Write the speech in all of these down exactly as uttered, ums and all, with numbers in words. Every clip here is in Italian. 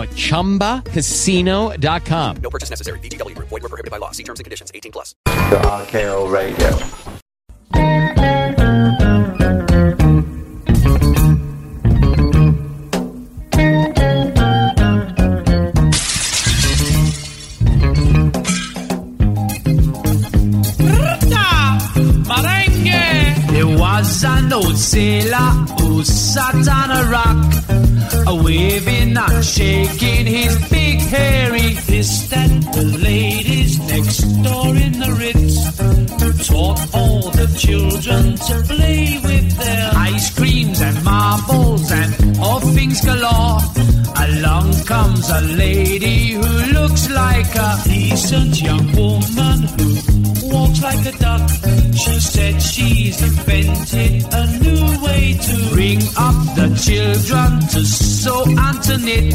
at chumba casino dot com. No purchase necessary. V G W Group. Void where prohibited by law. See terms and conditions. eighteen plus. The R K O Radio. Sailor who sat on a rock, waving and shaking his big hairy fist at the ladies next door in the Ritz, who taught all the children to play with their ice creams and marbles and all things galore. Along comes a lady who looks like a decent young woman who walks like a duck. She said she's invented a new way to bring up the children to sew and to knit.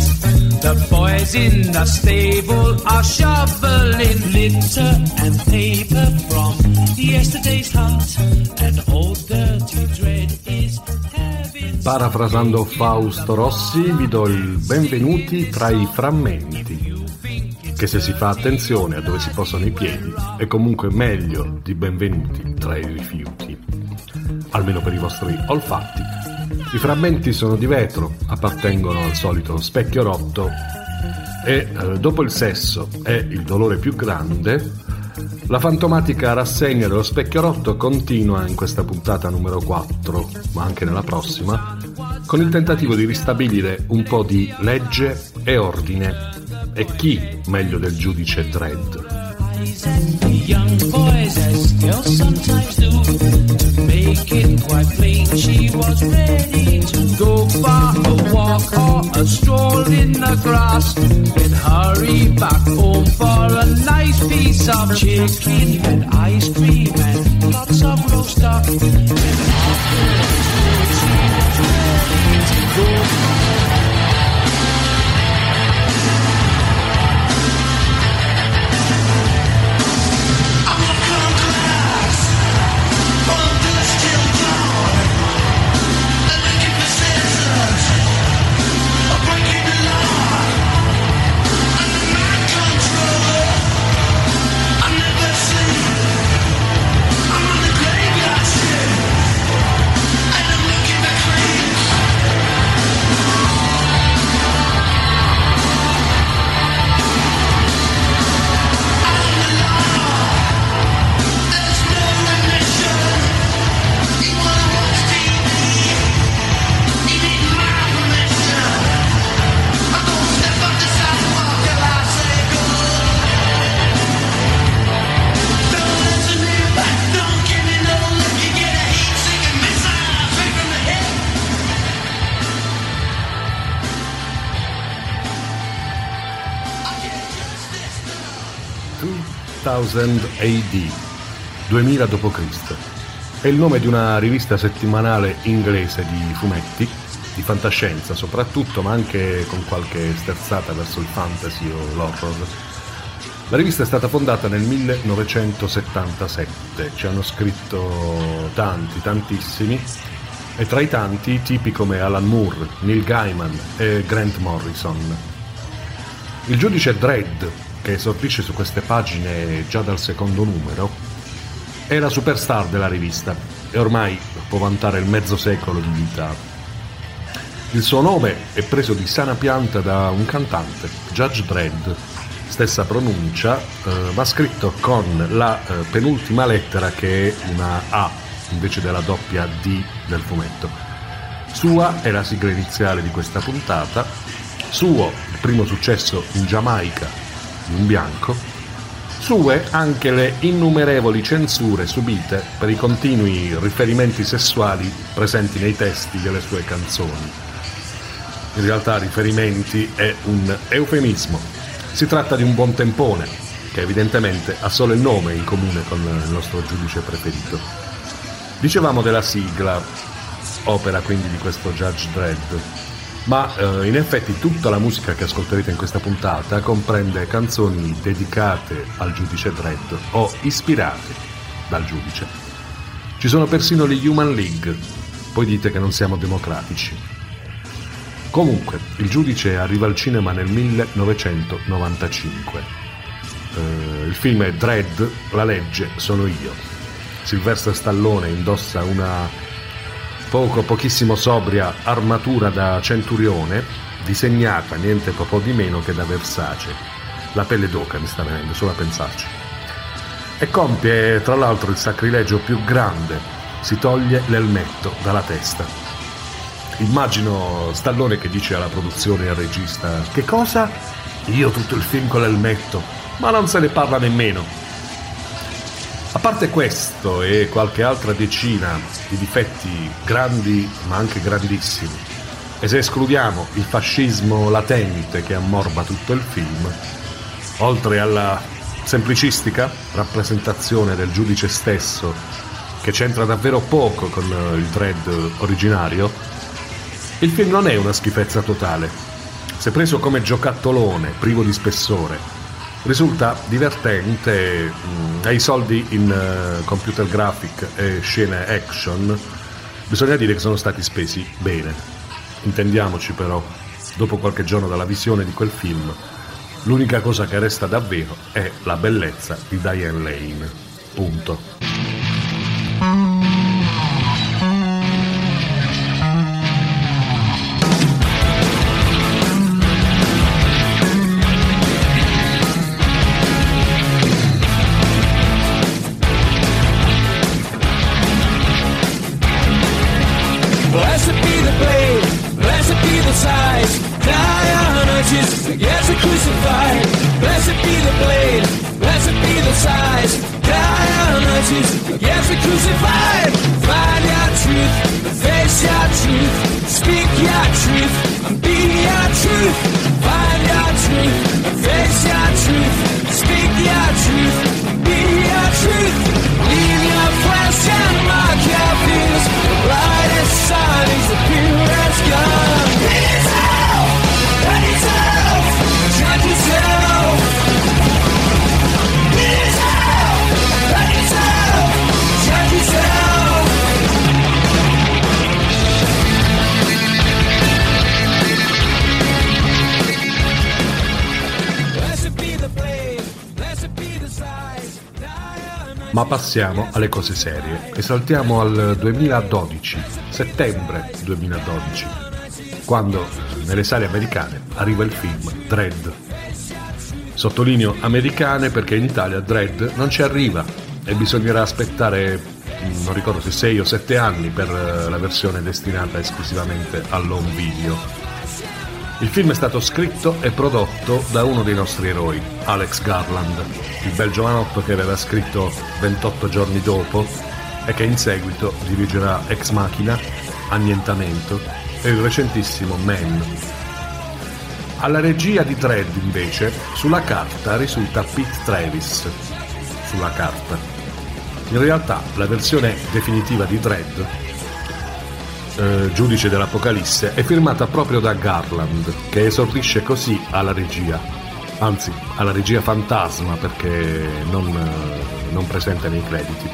The boys in the stable are shoveling litter and paper from yesterday's hunt, and old dirty Dredd is having... Parafrasando Fausto Rossi, vi do il benvenuti tra i frammenti, che se si fa attenzione a dove si posano i piedi è comunque meglio di benvenuti tra i rifiuti, almeno per i vostri olfatti. I frammenti sono di vetro, appartengono al solito specchio rotto e eh, dopo il sesso è il dolore più grande. La fantomatica rassegna dello specchio rotto continua in questa puntata numero quattro, ma anche nella prossima, con il tentativo di ristabilire un po' di legge e ordine. E chi meglio del giudice Dredd? duemila A D, duemila dopo Cristo, è il nome di una rivista settimanale inglese di fumetti, di fantascienza soprattutto, ma anche con qualche sterzata verso il fantasy o l'horror. La rivista è stata fondata nel millenovecentosettantasette, ci hanno scritto tanti, tantissimi, e tra i tanti tipi come Alan Moore, Neil Gaiman e Grant Morrison. Il giudice Dredd, che esordisce su queste pagine già dal secondo numero, è la superstar della rivista e ormai può vantare il mezzo secolo di vita. Il suo nome è preso di sana pianta da un cantante, Judge Dredd, stessa pronuncia, eh, ma scritto con la eh, penultima lettera che è una A invece della doppia D del fumetto. Sua è la sigla iniziale di questa puntata, suo il primo successo in Giamaica di un bianco, sue anche le innumerevoli censure subite per i continui riferimenti sessuali presenti nei testi delle sue canzoni. In realtà riferimenti è un eufemismo. Si tratta di un buon tempone, che evidentemente ha solo il nome in comune con il nostro giudice preferito. Dicevamo della sigla, opera quindi di questo Judge Dredd, ma eh, in effetti tutta la musica che ascolterete in questa puntata comprende canzoni dedicate al giudice Dredd o ispirate dal giudice. Ci sono persino gli Human League, poi dite che non siamo democratici. Comunque, il giudice arriva al cinema nel millenovecentonovantacinque. Eh, il film è Dredd, la legge sono io. Sylvester Stallone indossa una poco pochissimo sobria armatura da centurione, disegnata niente po' di meno che da Versace. La pelle d'oca mi sta venendo, solo a pensarci. E compie, tra l'altro, il sacrilegio più grande. Si toglie l'elmetto dalla testa. Immagino Stallone che dice alla produzione e al regista: che cosa? Io tutto il film con l'elmetto, ma non se ne parla nemmeno. A parte questo e qualche altra decina di difetti grandi ma anche grandissimi, e se escludiamo il fascismo latente che ammorba tutto il film, oltre alla semplicistica rappresentazione del giudice stesso, che c'entra davvero poco con il Dredd originario, il film non è una schifezza totale. Se preso come giocattolone, privo di spessore, risulta divertente, mh, ai soldi in uh, computer graphic e scene action bisogna dire che sono stati spesi bene. Intendiamoci però, dopo qualche giorno dalla visione di quel film, l'unica cosa che resta davvero è la bellezza di Diane Lane. Punto. Ma passiamo alle cose serie e saltiamo al duemiladodici, settembre duemiladodici, quando nelle sale americane arriva il film Dredd. Sottolineo americane perché in Italia Dredd non ci arriva e bisognerà aspettare, non ricordo se sei o sette anni, per la versione destinata esclusivamente all'home video. Il film è stato scritto e prodotto da uno dei nostri eroi, Alex Garland, il bel giovanotto che aveva scritto ventotto giorni dopo e che in seguito dirigerà Ex Machina, Annientamento e il recentissimo Men. Alla regia di Dredd, invece, sulla carta risulta Pete Travis. Sulla carta. In realtà la versione definitiva di Dredd, Eh, giudice dell'Apocalisse, è firmata proprio da Garland, che esordisce così alla regia, anzi alla regia fantasma perché non, eh, non presente nei crediti.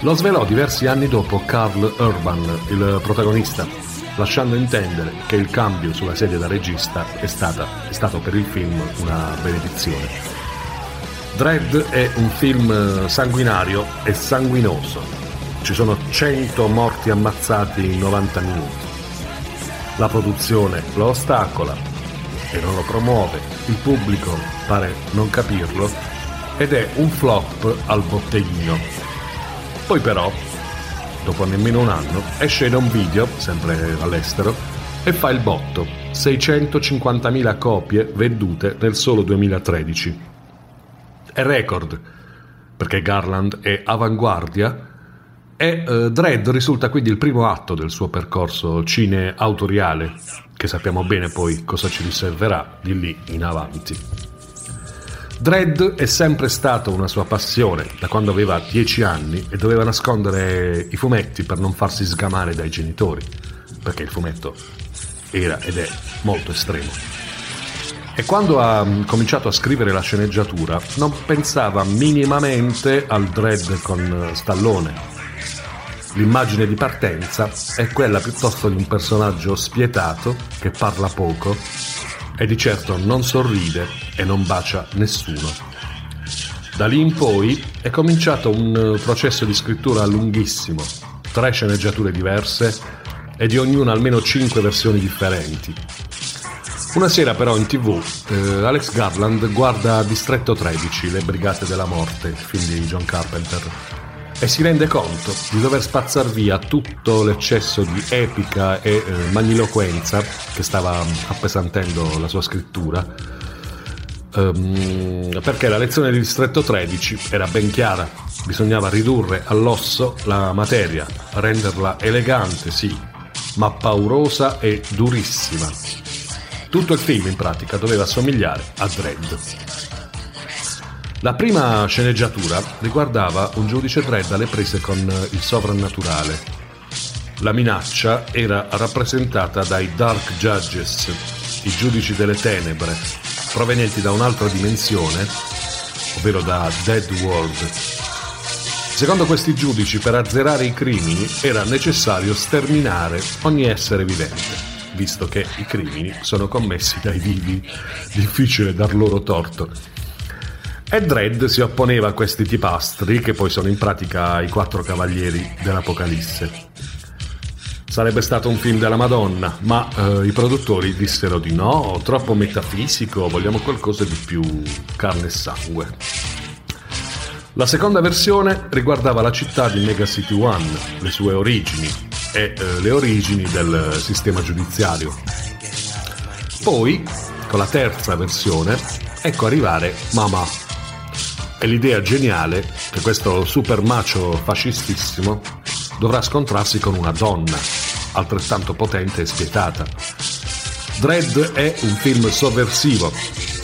Lo svelò diversi anni dopo Karl Urban, il protagonista, lasciando intendere che il cambio sulla sedia da regista è, stata, è stato per il film una benedizione. Dredd è un film sanguinario e sanguinoso. Ci sono cento morti ammazzati in novanta minuti. La produzione lo ostacola, che non lo promuove, il pubblico pare non capirlo, ed è un flop al botteghino. Poi però, dopo nemmeno un anno, esce da un video, sempre all'estero, e fa il botto, seicentocinquantamila copie vendute nel solo duemilatredici. È record, perché Garland è avanguardia, e eh, Dredd risulta quindi il primo atto del suo percorso cine-autoriale, che sappiamo bene poi cosa ci riserverà di lì in avanti. Dredd è sempre stata una sua passione da quando aveva dieci anni e doveva nascondere i fumetti per non farsi sgamare dai genitori, perché il fumetto era ed è molto estremo. E quando ha cominciato a scrivere la sceneggiatura non pensava minimamente al Dredd con Stallone. L'immagine di partenza è quella piuttosto di un personaggio spietato che parla poco e di certo non sorride e non bacia nessuno. Da lì in poi è cominciato un processo di scrittura lunghissimo, tre sceneggiature diverse e di ognuna almeno cinque versioni differenti. Una sera però in tv eh, Alex Garland guarda Distretto tredici, Le Brigate della Morte, film di John Carpenter, e si rende conto di dover spazzar via tutto l'eccesso di epica e eh, magniloquenza che stava appesantendo la sua scrittura, ehm, perché la lezione di Distretto tredici era ben chiara: bisognava ridurre all'osso la materia, renderla elegante sì, ma paurosa e durissima. Tutto il film in pratica doveva somigliare a Dredd. La prima sceneggiatura riguardava un giudice Dredd alle prese con il sovrannaturale. La minaccia era rappresentata dai Dark Judges, i giudici delle tenebre, provenienti da un'altra dimensione, ovvero da Dead World. Secondo questi giudici, per azzerare i crimini era necessario sterminare ogni essere vivente, visto che i crimini sono commessi dai vivi, difficile dar loro torto. E Dredd si opponeva a questi tipastri, che poi sono in pratica i quattro cavalieri dell'Apocalisse. Sarebbe stato un film della Madonna, ma eh, i produttori dissero di no, troppo metafisico, vogliamo qualcosa di più carne e sangue. La seconda versione riguardava la città di Mega City One, le sue origini e eh, le origini del sistema giudiziario. Poi, con la terza versione, ecco arrivare Mamà. È l'idea geniale che questo super macho fascistissimo dovrà scontrarsi con una donna, altrettanto potente e spietata. Dredd è un film sovversivo,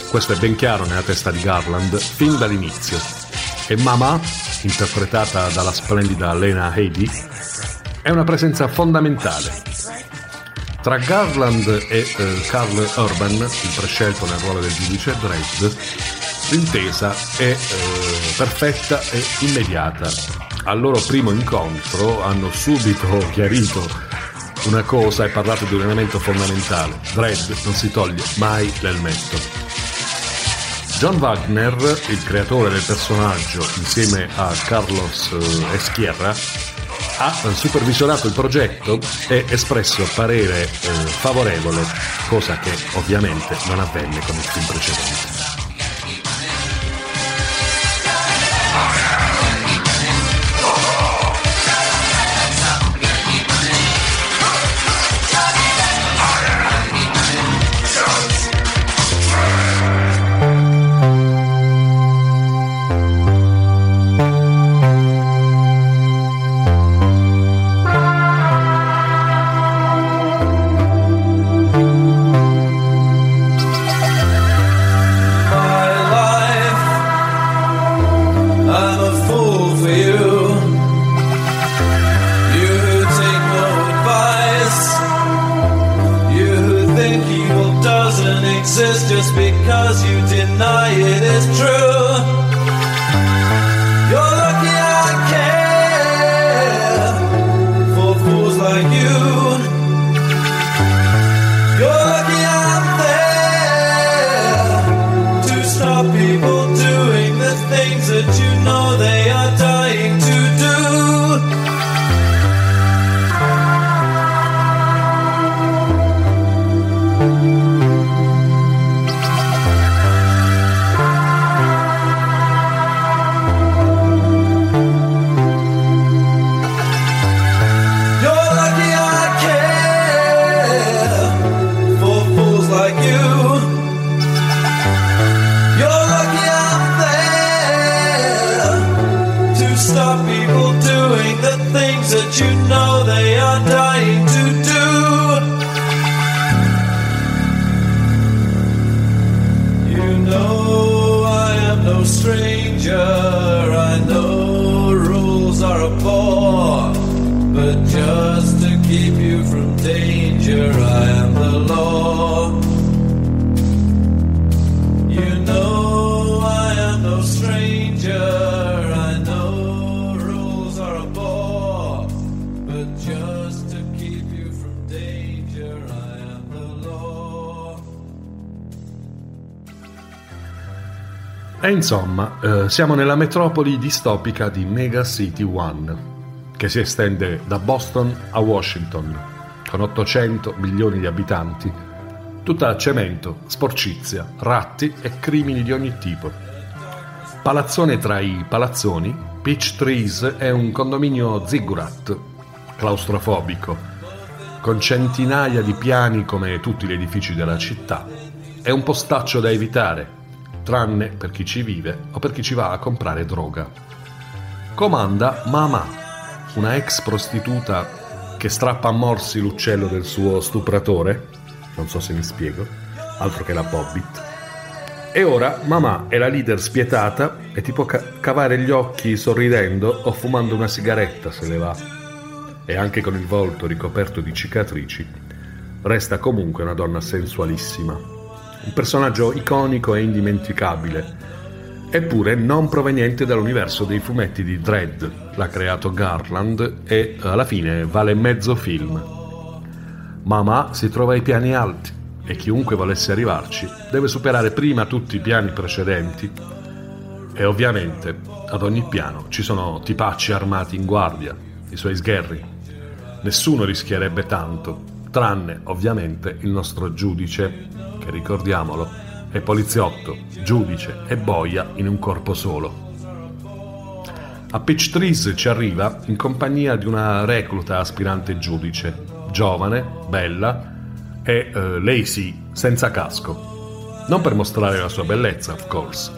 questo è ben chiaro nella testa di Garland fin dall'inizio, e Mamà, interpretata dalla splendida Lena Headey, è una presenza fondamentale. Tra Garland e eh, Karl Urban, il prescelto nel ruolo del giudice Dredd, l'intesa è eh, perfetta e immediata. Al loro primo incontro hanno subito chiarito una cosa e parlato di un elemento fondamentale: Dredd non si toglie mai l'elmetto. John Wagner, il creatore del personaggio, insieme a Carlos Eschierra, ha supervisionato il progetto e espresso parere eh, favorevole, cosa che ovviamente non avvenne con il film precedente. E insomma, eh, siamo nella metropoli distopica di Mega City One, che si estende da Boston a Washington, con ottocento milioni di abitanti, tutta a cemento, sporcizia, ratti e crimini di ogni tipo. Palazzone tra i palazzoni, Peach Trees è un condominio ziggurat, claustrofobico, con centinaia di piani come tutti gli edifici della città. È un postaccio da evitare, tranne per chi ci vive o per chi ci va a comprare droga. Comanda Mamà, una ex prostituta che strappa a morsi l'uccello del suo stupratore, non so se mi spiego, altro che la Bobbit. E ora Mamà è la leader spietata e ti può ca- cavare gli occhi sorridendo o fumando una sigaretta se le va, e anche con il volto ricoperto di cicatrici resta comunque una donna sensualissima, un personaggio iconico e indimenticabile, eppure non proveniente dall'universo dei fumetti di Dredd, l'ha creato Garland e alla fine vale mezzo film. Mamà si trova ai piani alti e chiunque volesse arrivarci deve superare prima tutti i piani precedenti, e ovviamente ad ogni piano ci sono tipacci armati in guardia, i suoi sgherri. Nessuno rischierebbe tanto, tranne ovviamente il nostro giudice, che ricordiamolo è poliziotto, giudice e boia in un corpo solo. A Peach Trees ci arriva in compagnia di una recluta aspirante giudice, giovane, bella e, eh, lei sì, senza casco. Non per mostrare la sua bellezza, of course.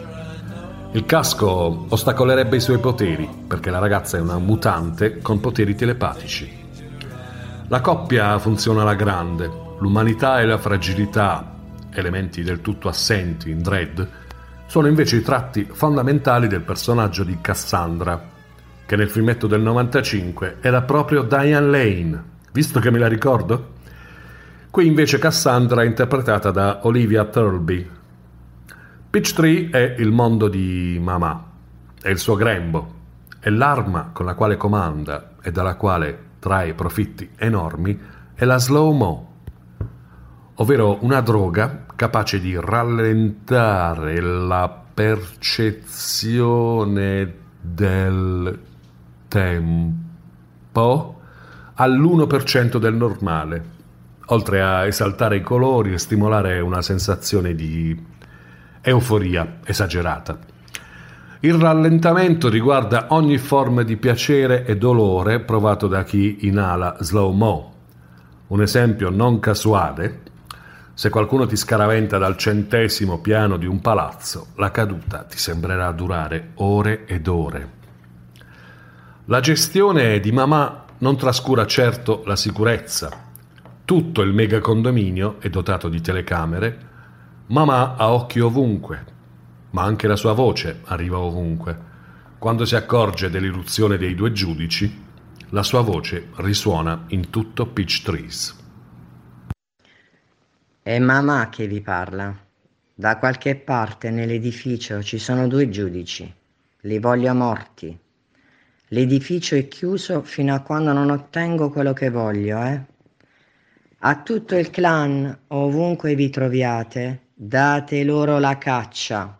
Il casco ostacolerebbe i suoi poteri, perché la ragazza è una mutante con poteri telepatici. La coppia funziona alla grande, l'umanità e la fragilità, elementi del tutto assenti in Dredd, sono invece i tratti fondamentali del personaggio di Cassandra, che nel filmetto del novantacinque era proprio Diane Lane, visto che me la ricordo? Qui invece Cassandra è interpretata da Olivia Thirlby. Peachtree è il mondo di Mamà, è il suo grembo, è l'arma con la quale comanda e dalla quale trae profitti enormi, è la slow-mo, ovvero una droga capace di rallentare la percezione del tempo all'uno per cento del normale, oltre a esaltare i colori e stimolare una sensazione di euforia esagerata. Il rallentamento riguarda ogni forma di piacere e dolore provato da chi inala slow-mo. Un esempio non casuale: se qualcuno ti scaraventa dal centesimo piano di un palazzo, la caduta ti sembrerà durare ore ed ore. La gestione di Mamà non trascura certo la sicurezza. Tutto il mega condominio è dotato di telecamere. Mamà ha occhi ovunque, ma anche la sua voce arriva ovunque. Quando si accorge dell'irruzione dei due giudici, la sua voce risuona in tutto Peach Trees. È Mamà che vi parla. Da qualche parte nell'edificio ci sono due giudici. Li voglio morti. L'edificio è chiuso fino a quando non ottengo quello che voglio, eh? A tutto il clan, ovunque vi troviate, date loro la caccia.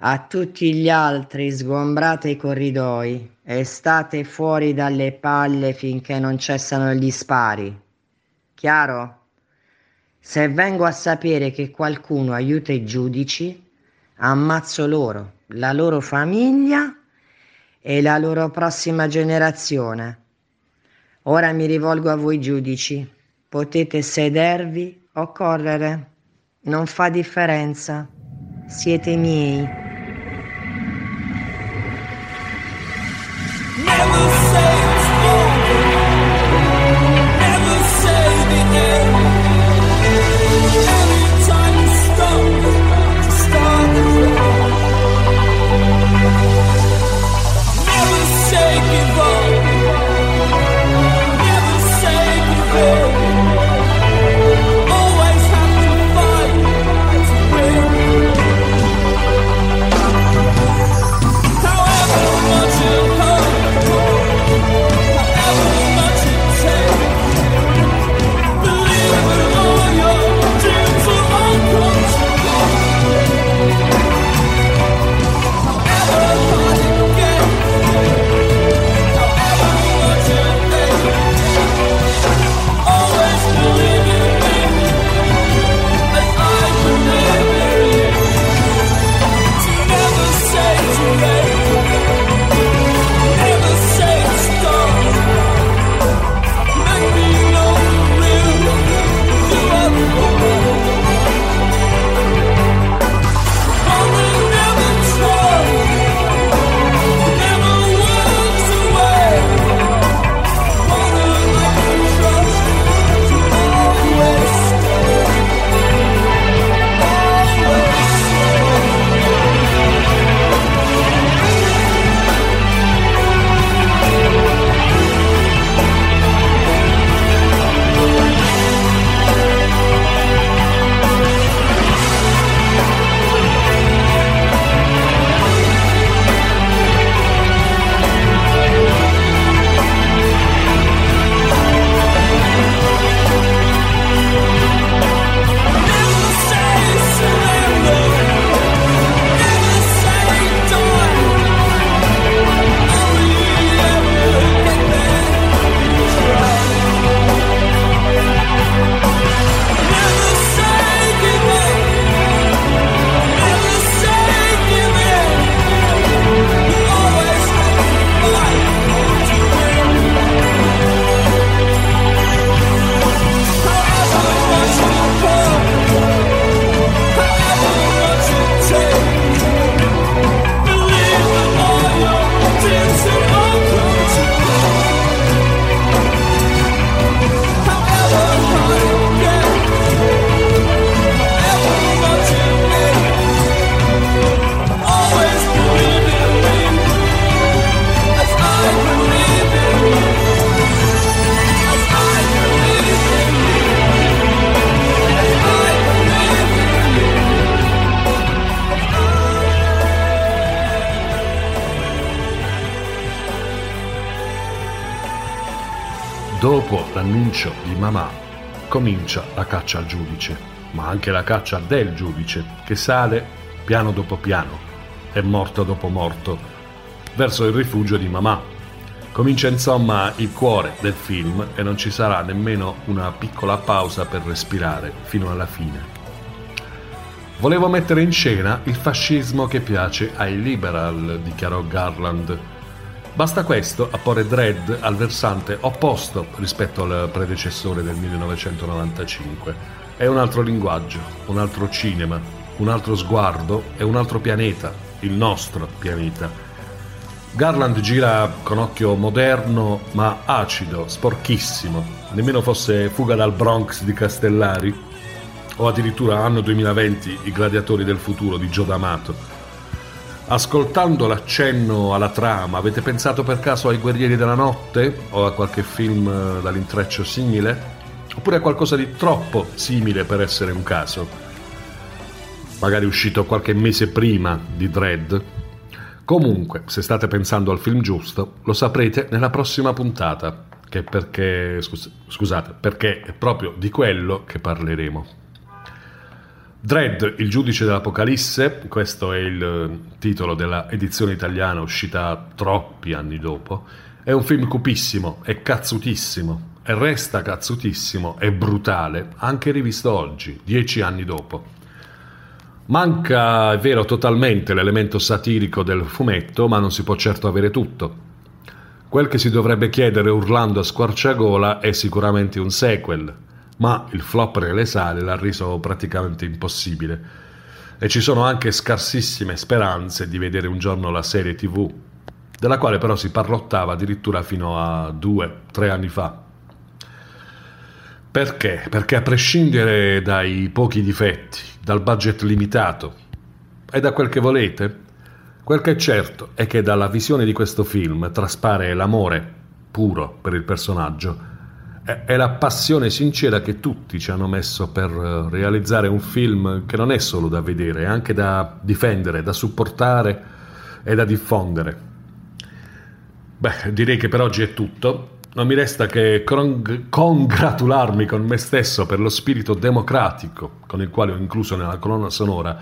A tutti gli altri sgombrate i corridoi e state fuori dalle palle finché non cessano gli spari. Chiaro? Se vengo a sapere che qualcuno aiuta i giudici, ammazzo loro, la loro famiglia e la loro prossima generazione. Ora mi rivolgo a voi giudici, potete sedervi o correre, non fa differenza, siete miei. Never say it's over. Never say the end. Dopo l'annuncio di Mamà comincia la caccia al giudice, ma anche la caccia del giudice, che sale piano dopo piano e morto dopo morto verso il rifugio di Mamà. Comincia insomma il cuore del film e non ci sarà nemmeno una piccola pausa per respirare fino alla fine. Volevo mettere in scena il fascismo che piace ai liberal, dichiarò Garland. Basta questo a porre Dredd al versante opposto rispetto al predecessore del millenovecentonovantacinque. È un altro linguaggio, un altro cinema, un altro sguardo e un altro pianeta, il nostro pianeta. Garland gira con occhio moderno ma acido, sporchissimo, nemmeno fosse Fuga dal Bronx di Castellari o addirittura anno duemilaventi, I gladiatori del futuro di Joe D'Amato. Ascoltando l'accenno alla trama, avete pensato per caso ai Guerrieri della Notte o a qualche film dall'intreccio simile? Oppure a qualcosa di troppo simile per essere un caso? Magari uscito qualche mese prima di Dredd? Comunque, se state pensando al film giusto, lo saprete nella prossima puntata, che perché, scus- scusate, perché è proprio di quello che parleremo. Dredd, il giudice dell'Apocalisse, questo è il titolo della edizione italiana uscita troppi anni dopo, è un film cupissimo, è cazzutissimo, e resta cazzutissimo e brutale, anche rivisto oggi, dieci anni dopo. Manca, è vero, totalmente l'elemento satirico del fumetto, ma non si può certo avere tutto. Quel che si dovrebbe chiedere urlando a squarciagola è sicuramente un sequel, ma il flop nelle sale l'ha reso praticamente impossibile e ci sono anche scarsissime speranze di vedere un giorno la serie tivù, della quale però si parlottava addirittura fino a due, tre anni fa. Perché? Perché a prescindere dai pochi difetti, dal budget limitato e da quel che volete, quel che è certo è che dalla visione di questo film traspare l'amore puro per il personaggio. È la passione sincera che tutti ci hanno messo per realizzare un film che non è solo da vedere, è anche da difendere, da supportare e da diffondere. Beh, direi che per oggi è tutto. Non mi resta che con- congratularmi con me stesso per lo spirito democratico con il quale ho incluso nella colonna sonora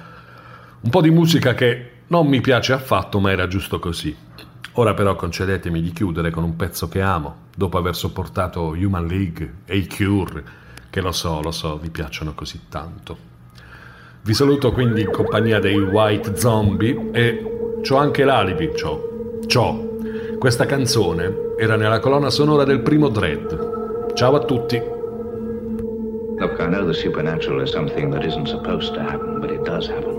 un po' di musica che non mi piace affatto, ma era giusto così. Ora però concedetemi di chiudere con un pezzo che amo, dopo aver sopportato Human League e i Cure, che lo so, lo so, vi piacciono così tanto. Vi saluto quindi in compagnia dei White Zombie e c'ho anche l'alibi, c'ho, c'ho. Questa canzone era nella colonna sonora del primo Dredd. Ciao a tutti. Look, I know the supernatural is something that isn't supposed to happen, but it does happen.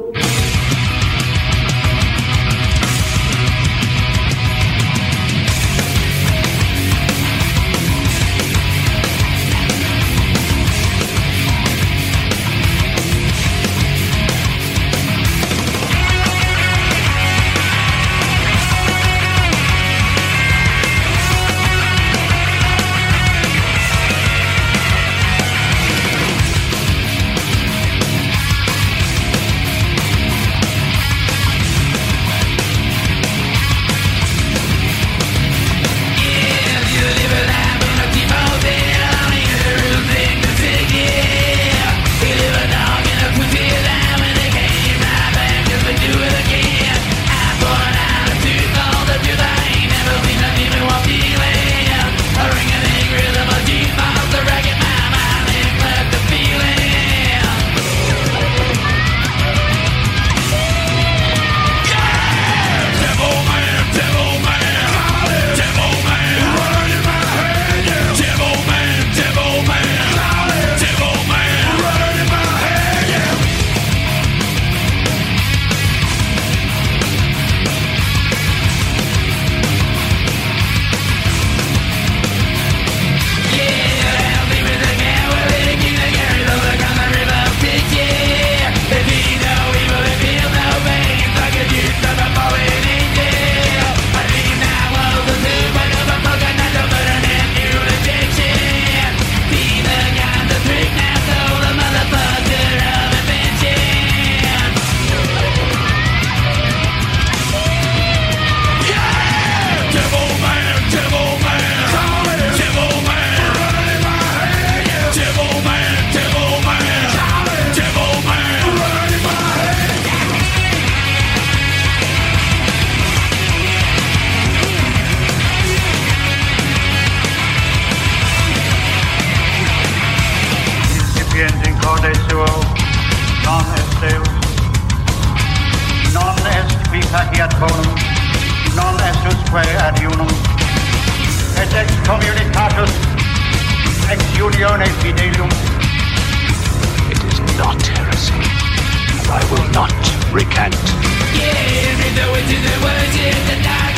Unque ad unum, et ex communitatus, ex unione fidelium. It is not heresy, and I will not recant. Yeah, even though it's in the words in the night.